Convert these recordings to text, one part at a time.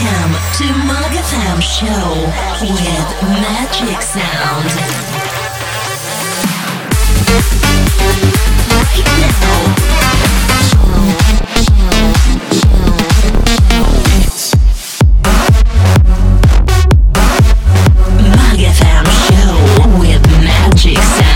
Welcome to Maga Fam Show with Magic Sound. Right now. Maga Fam Show with Magic Sound.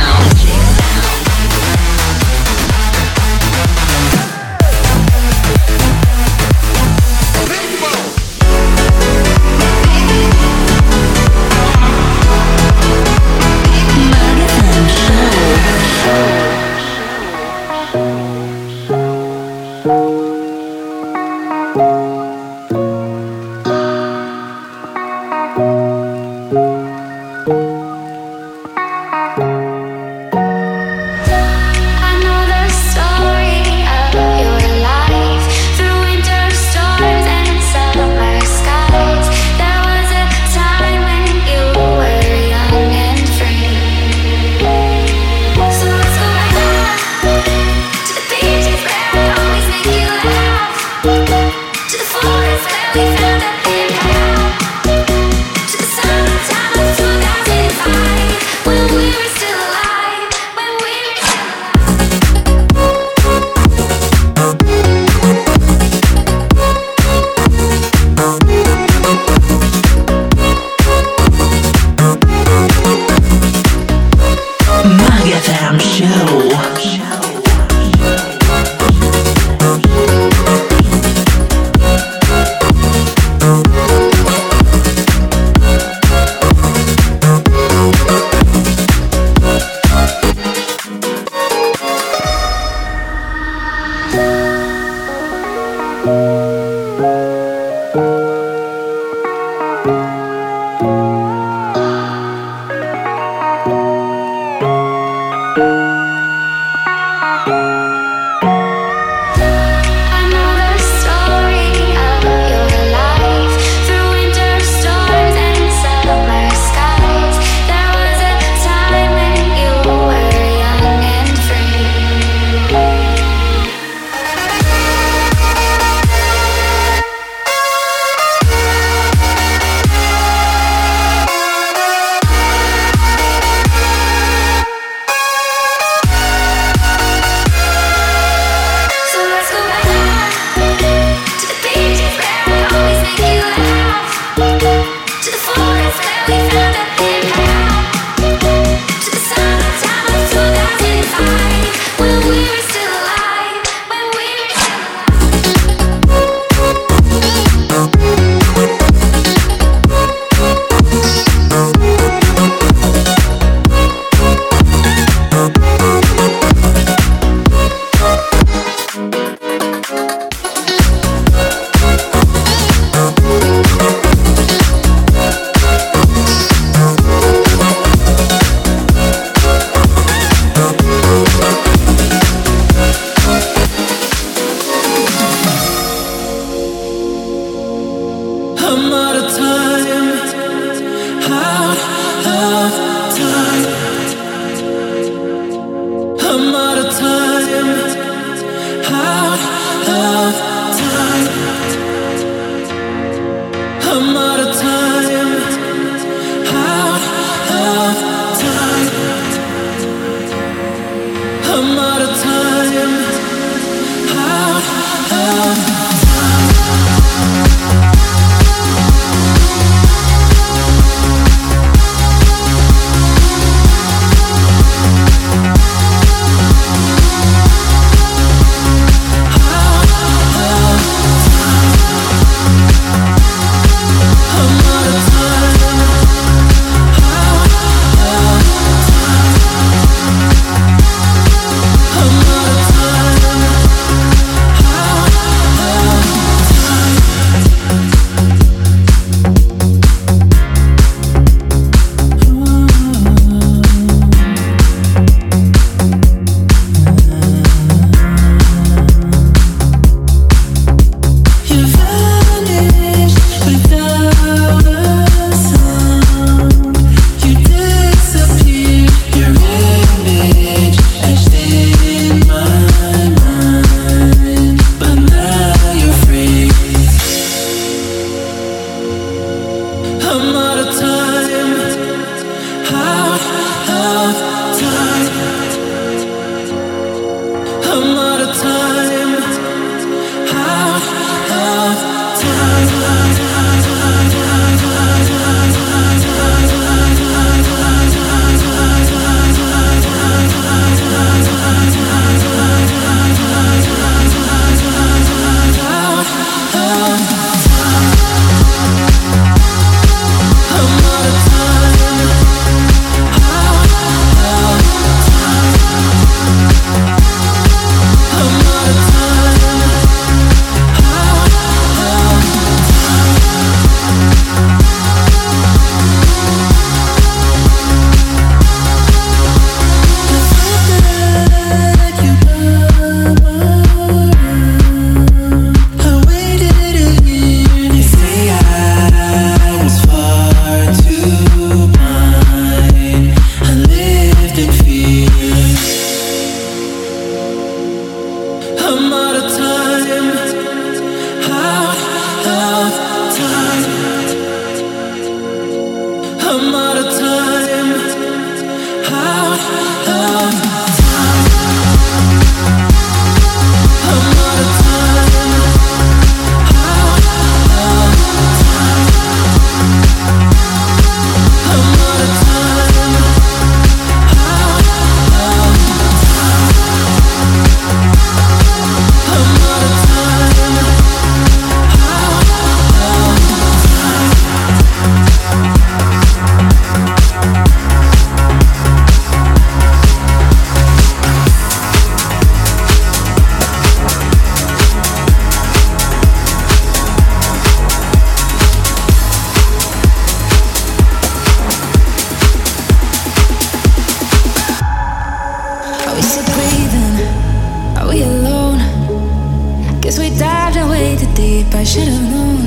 Guess we dived in way too deep, I should have known.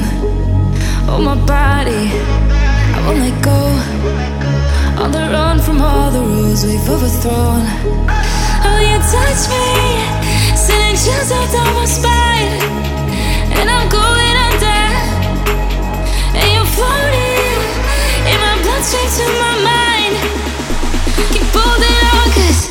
Oh, my body, I won't let go. On the run from all the rules we've overthrown. Oh, you touch me, sending chills out down my spine. And I'm going under, and you're floating in my blood, straight to my mind. Keep holding on, 'cause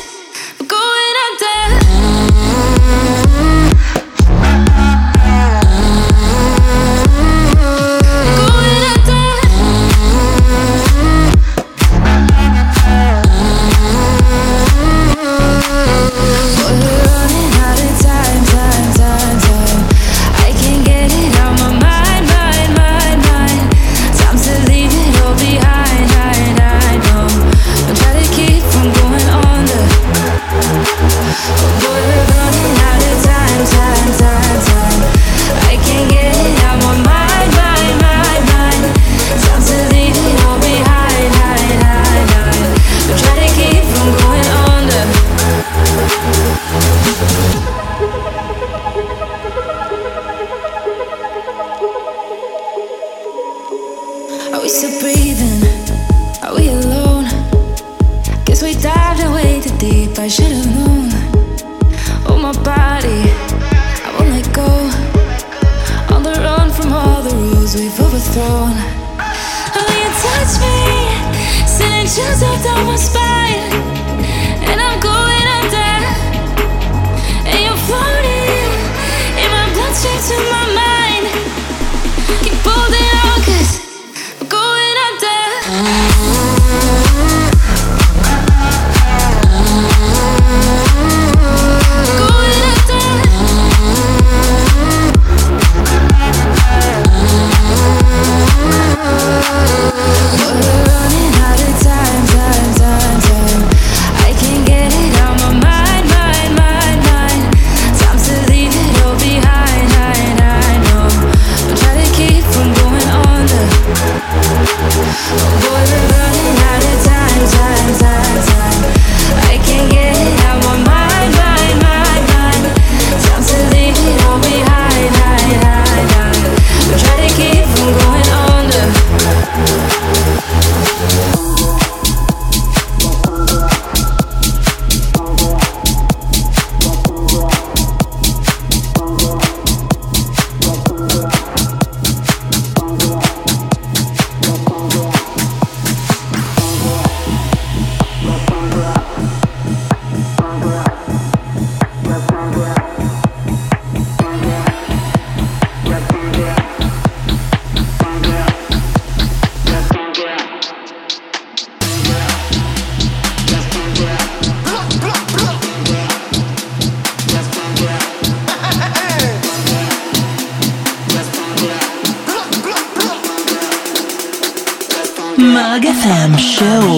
Maga Fam Show.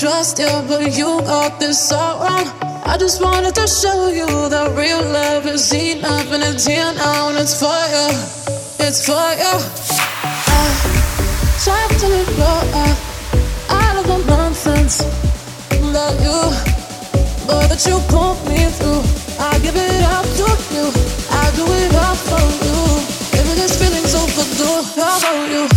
Trust you, but you got this all wrong. I just wanted to show you that real love is enough, and it's here now, and it's for you, it's for you. I tried to let go out of the nonsense about you, but that you pulled me through. I give it up to you, I do it all for you. Even this feeling's overdue, how about you?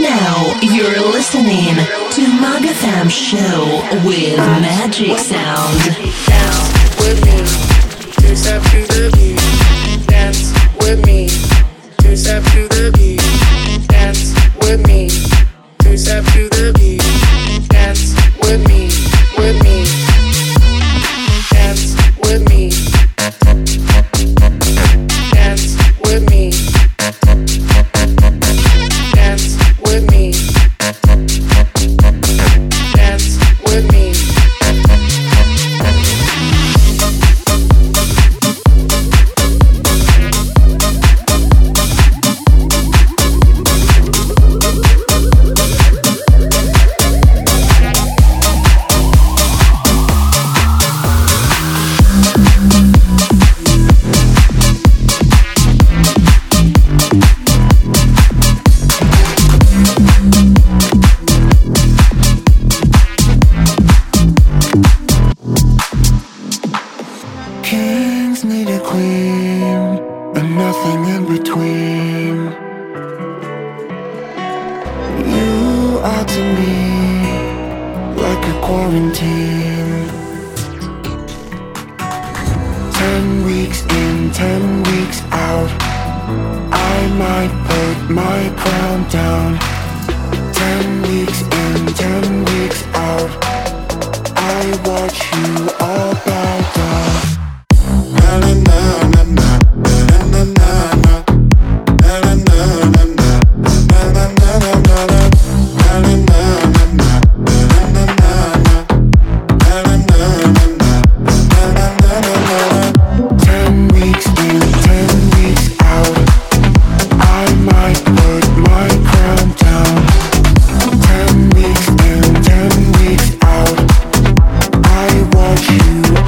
Now you're listening to Maga Fam Show with Magic Sound. Dance with me, two step to the beat. Dance with me, two step to the beat. Dance with me, two step to the beat. Dance with me, with me. Dance with me. Dance with me. You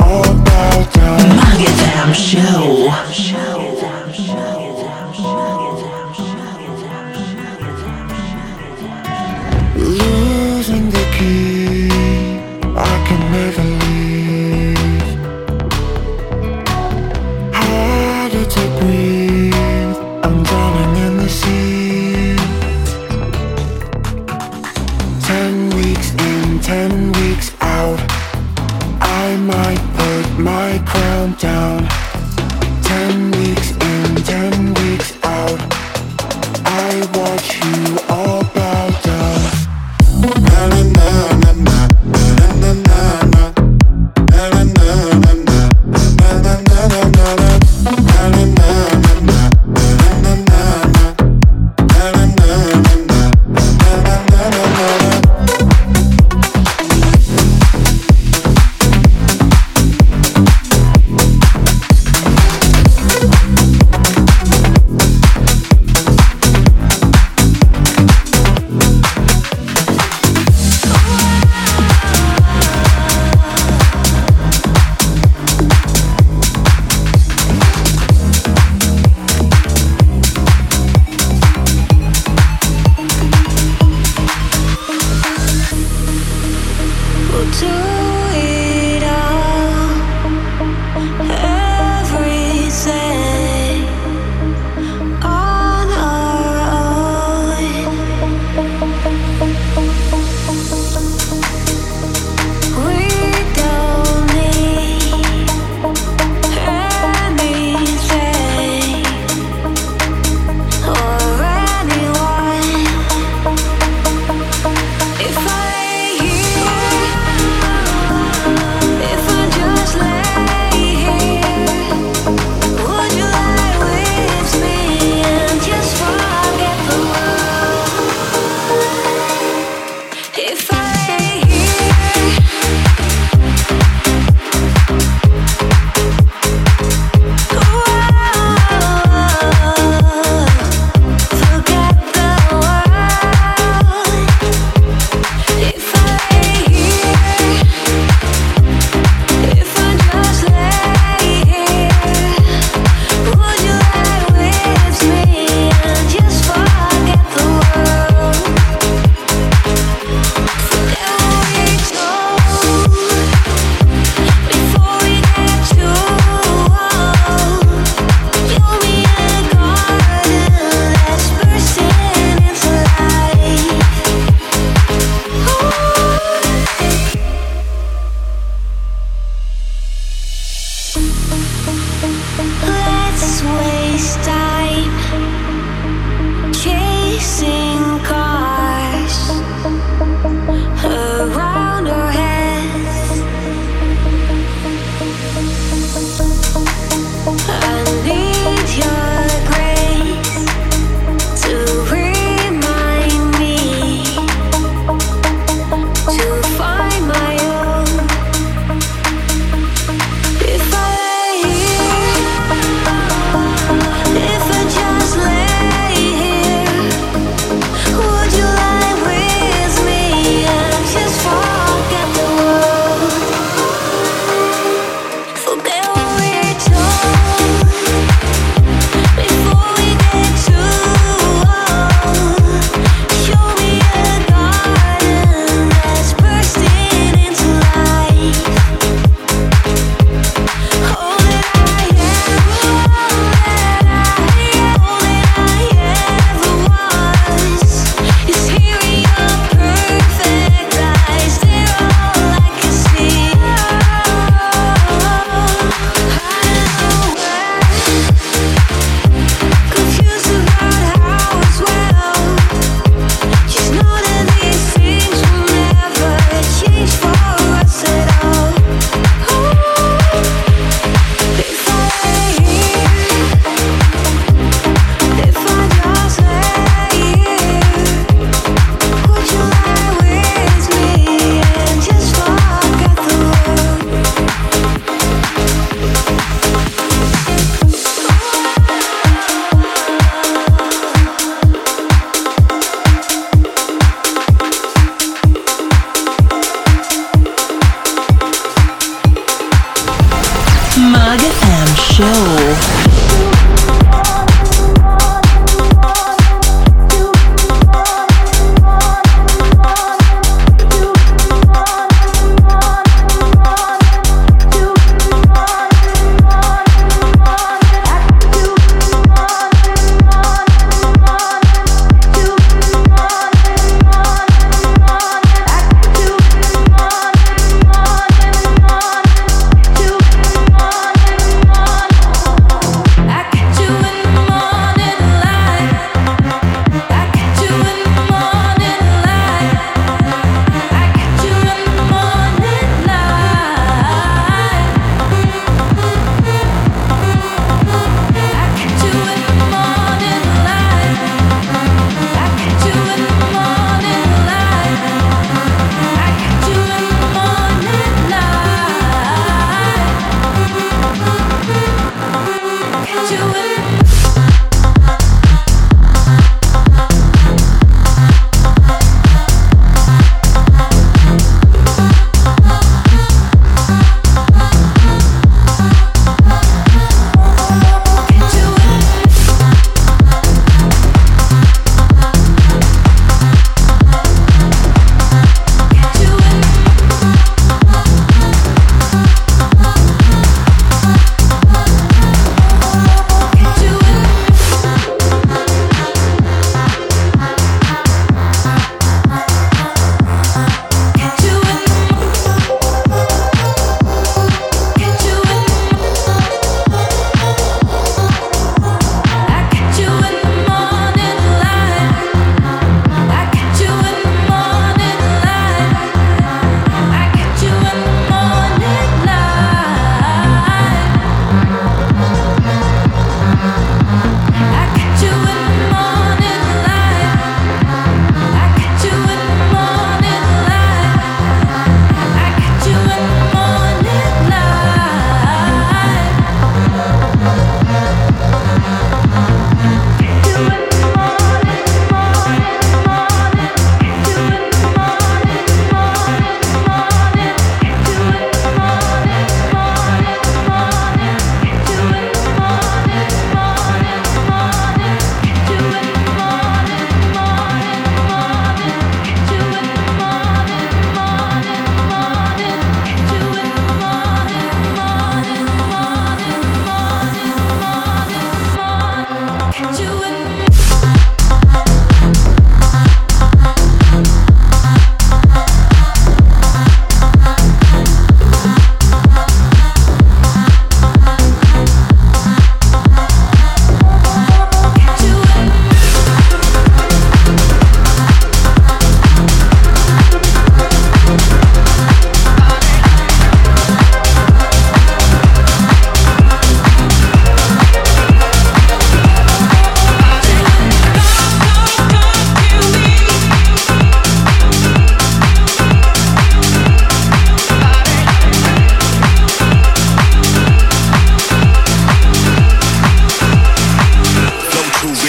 are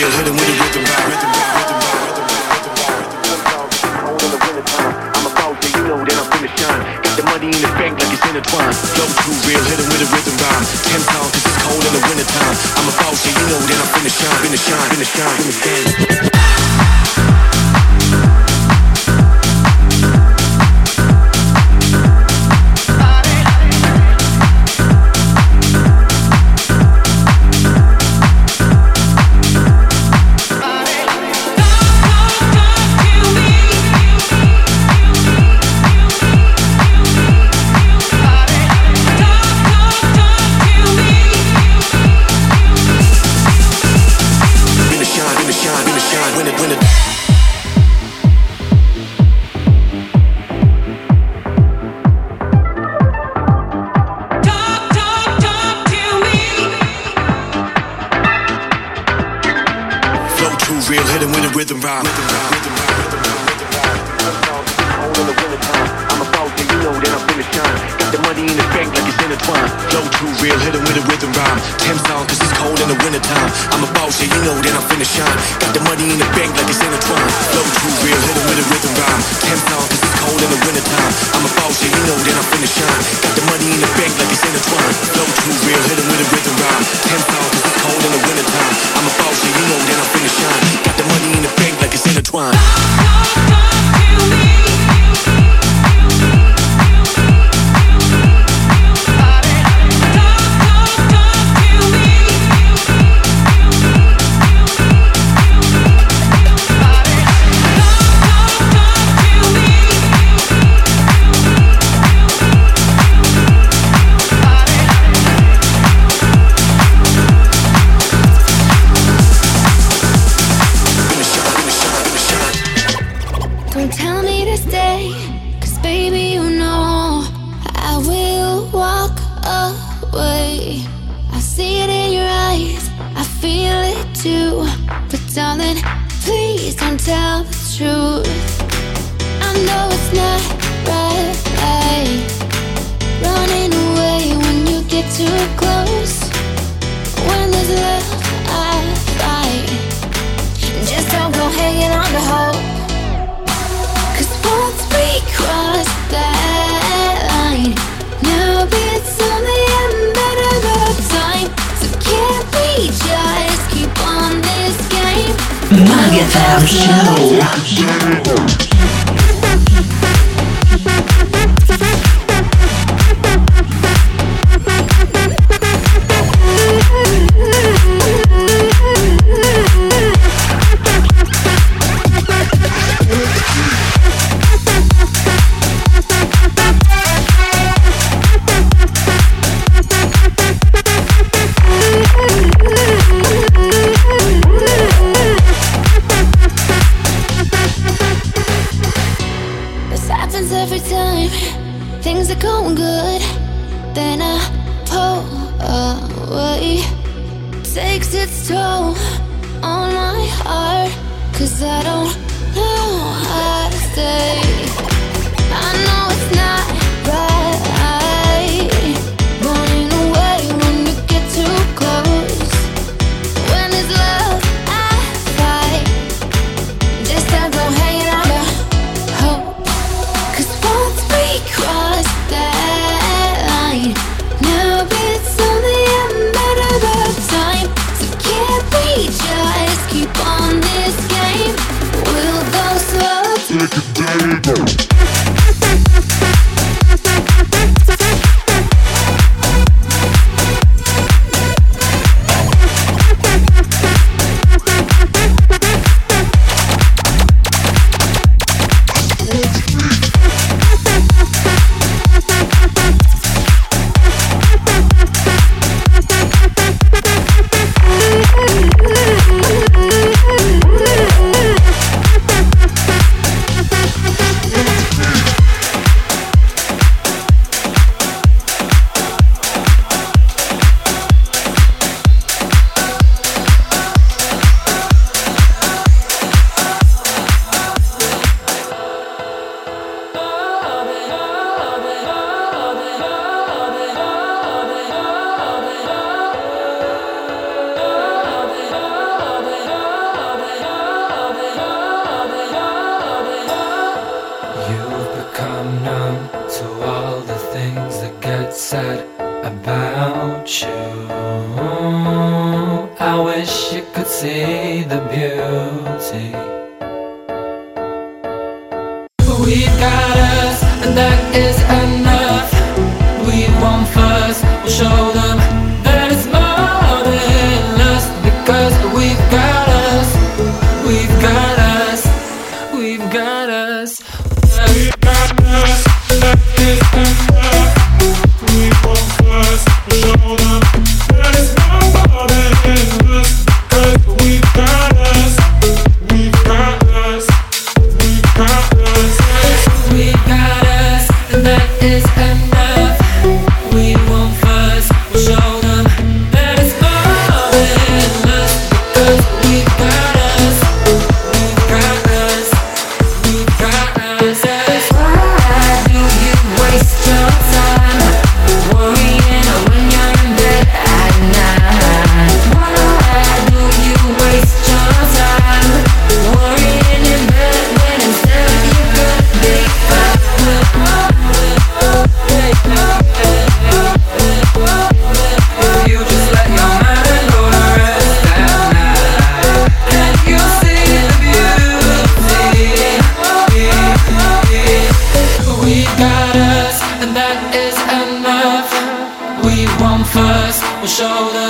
real rhythm with a rhythm by rhythm by rhythm by rhythm by rhythm by rhythm. I'm about to, you know that I'm finna shine. Got the money in the bank like it's intertwined. Flow through real rhythm with a rhythm rhyme. 10 pounds cause it's cold in the wintertime. I'm about to, you know that I'm finna shine, finna shine, finna shine, finna shine. Maga Fam Show. Just keep on this game. see the beauty. We've got us, and that is enough. We want first, we'll show them that it's more than us. Because we've got us, we've got us, we've got us. We've got us, and that is enough. We want first, we'll show them that it's more than us. Because we've got us, we've got us, we've got us. We've got us, and that is enough. We won't fuss, we'll show them that it's more than us. Because we've got us, we've got us, we've got us. That's why do you waste your time worrying when you're in bed at night? Why do you waste your time worrying in bed when instead you could be if you just let your mind go to rest at night? And you'll see the beauty. We got us, and that is enough. We won't fuss, we'll show them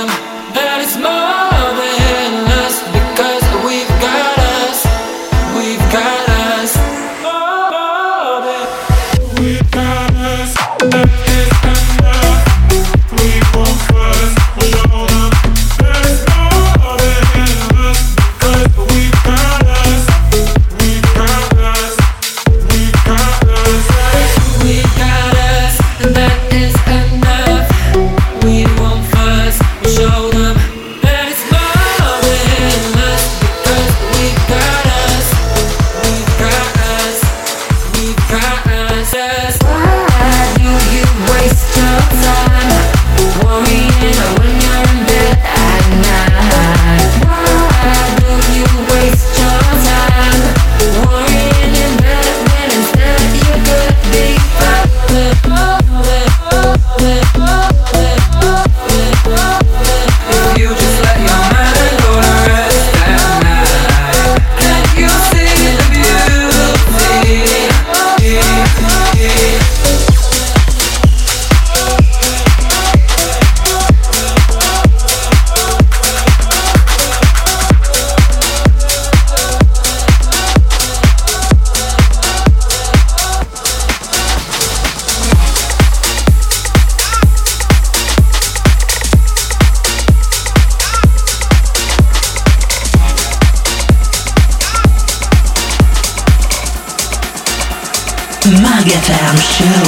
that it's more than us. Because we've got us more than. We've got us, that is enough. We won't fuss, we'll show them that it's more than us. Because we've got us, we've got us, we've got us. We've got us, and that is enough. We won't fuss, we'll show them that it's more than us. Because we've got us, we've got us, we've got us. That's why do you waste your time worrying when you're in bed at night? Why do you waste your time worrying in bed when instead you could be if you just let your mind go to rest at night? And you'll see the beauty. Maga Fam Show.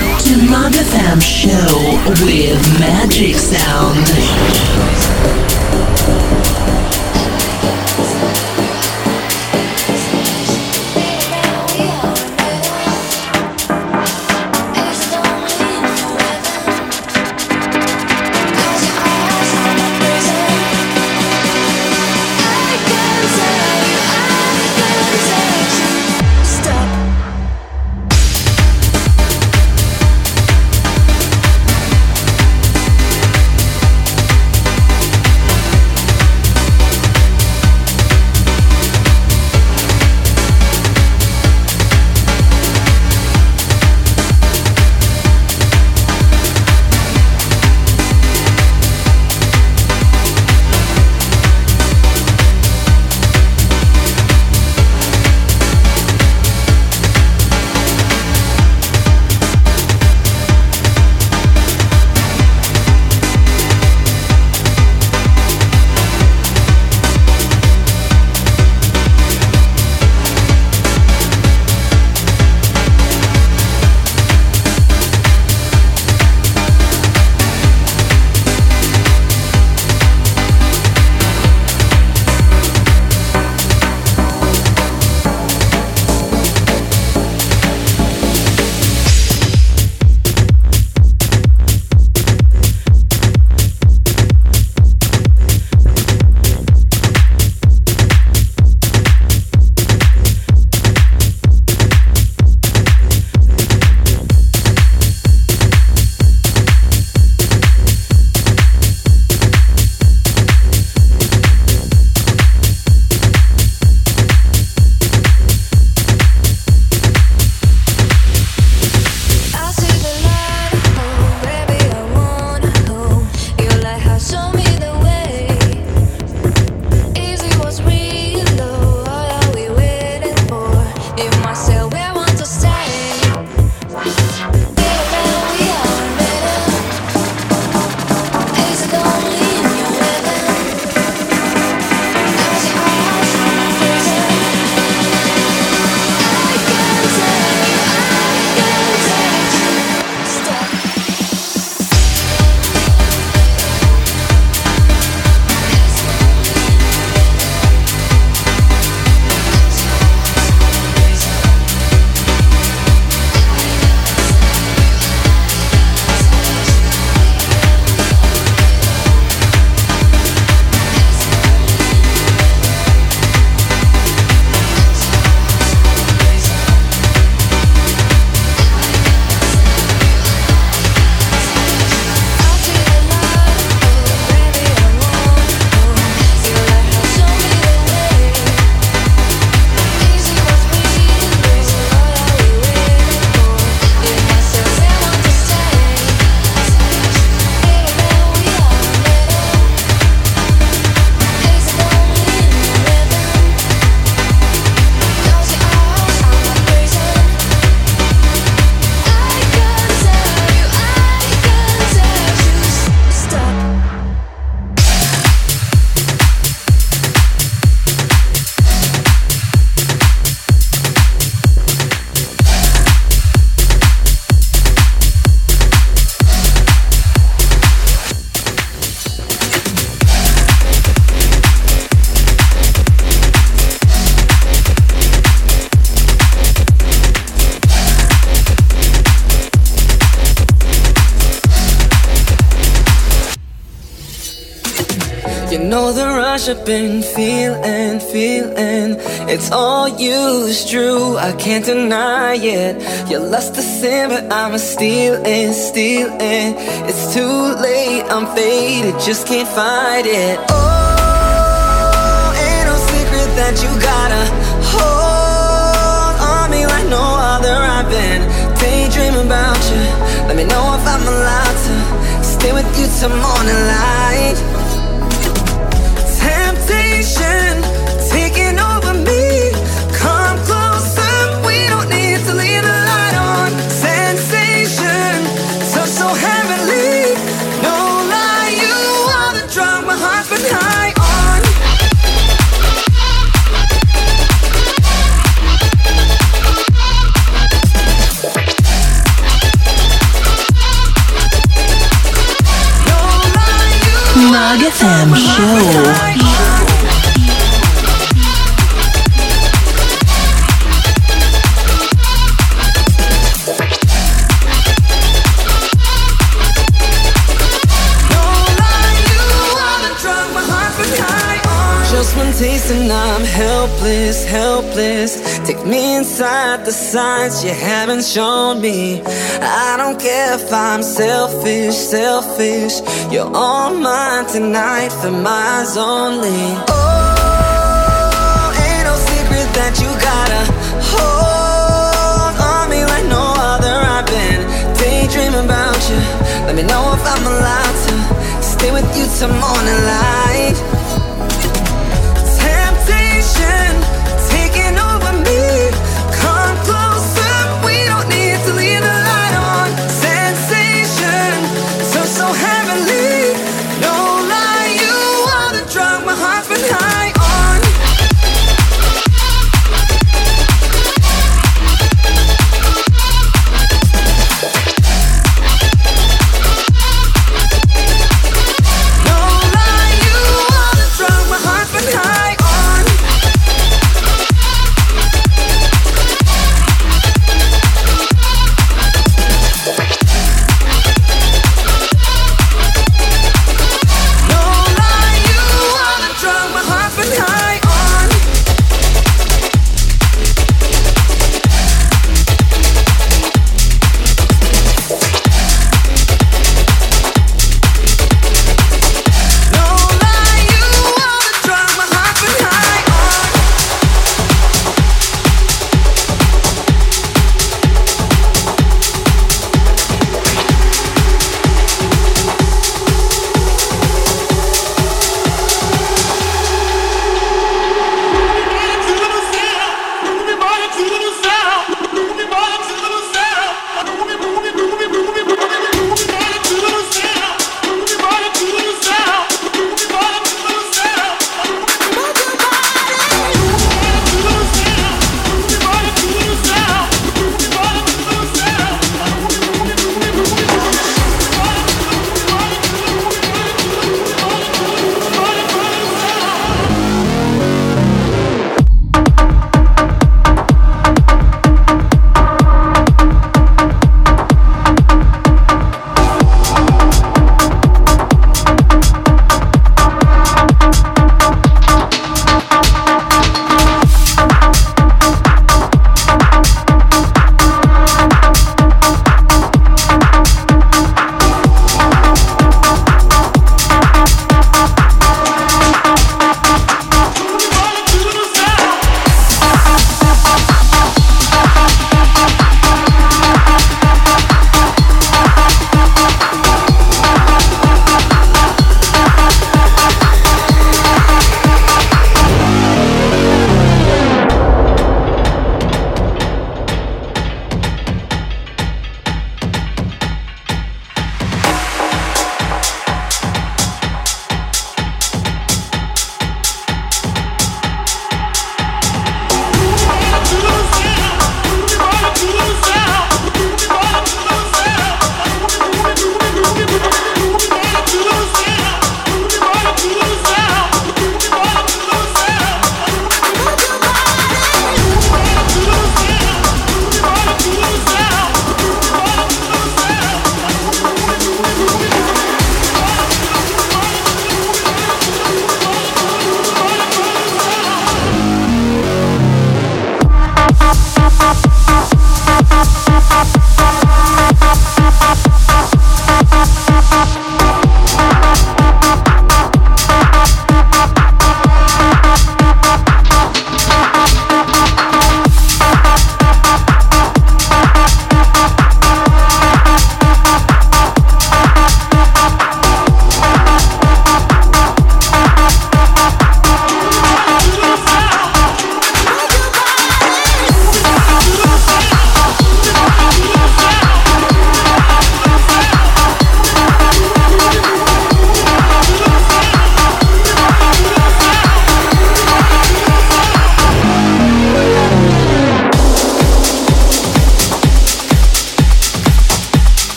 to Maga Fam Show with Magic Sound. I've been feeling, it's all used, true, I can't deny it. Your lust is sin, but I'ma steal it. It's too late, I'm faded, just can't fight it. Oh, ain't no secret that you gotta hold on me like no other. I've been daydreaming about you. Let me know if I'm allowed to stay with you till morning light. Taking over me, come closer, we don't need to leave the light on. Sensation, touch so heavenly, no lie, you are the drug my heart's been high. Maga Fam Show. And I'm helpless, helpless. Take me inside the signs you haven't shown me. I don't care if I'm selfish, selfish. You're all mine tonight for mines only. Oh, ain't no secret that you gotta hold on me like no other. I've been daydreaming about you. Let me know if I'm allowed to stay with you till morning light.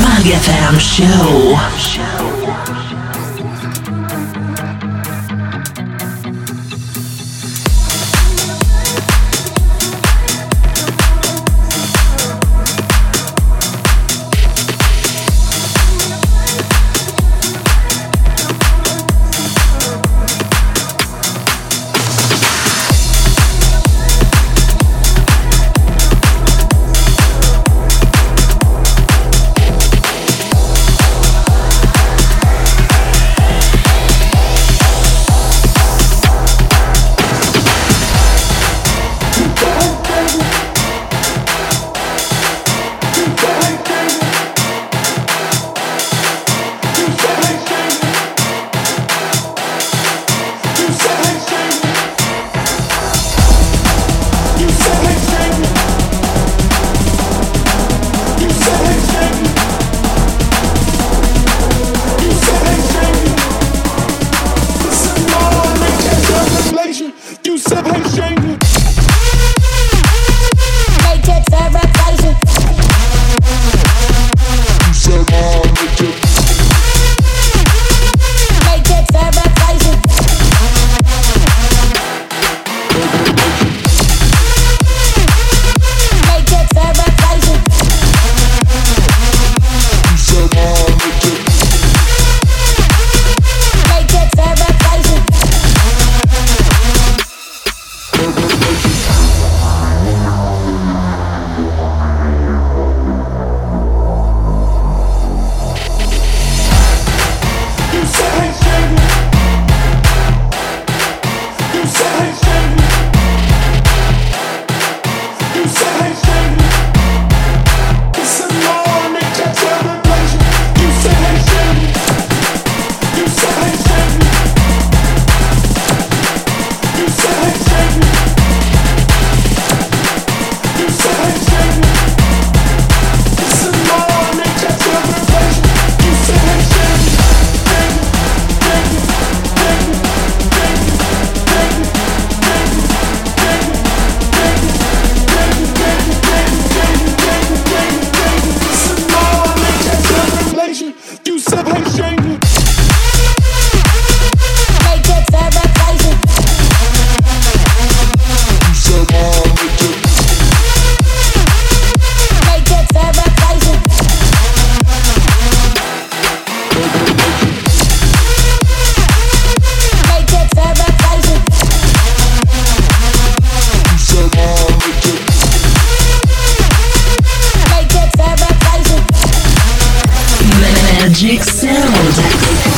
Maga Fam Show. you civilization. Magic Sound.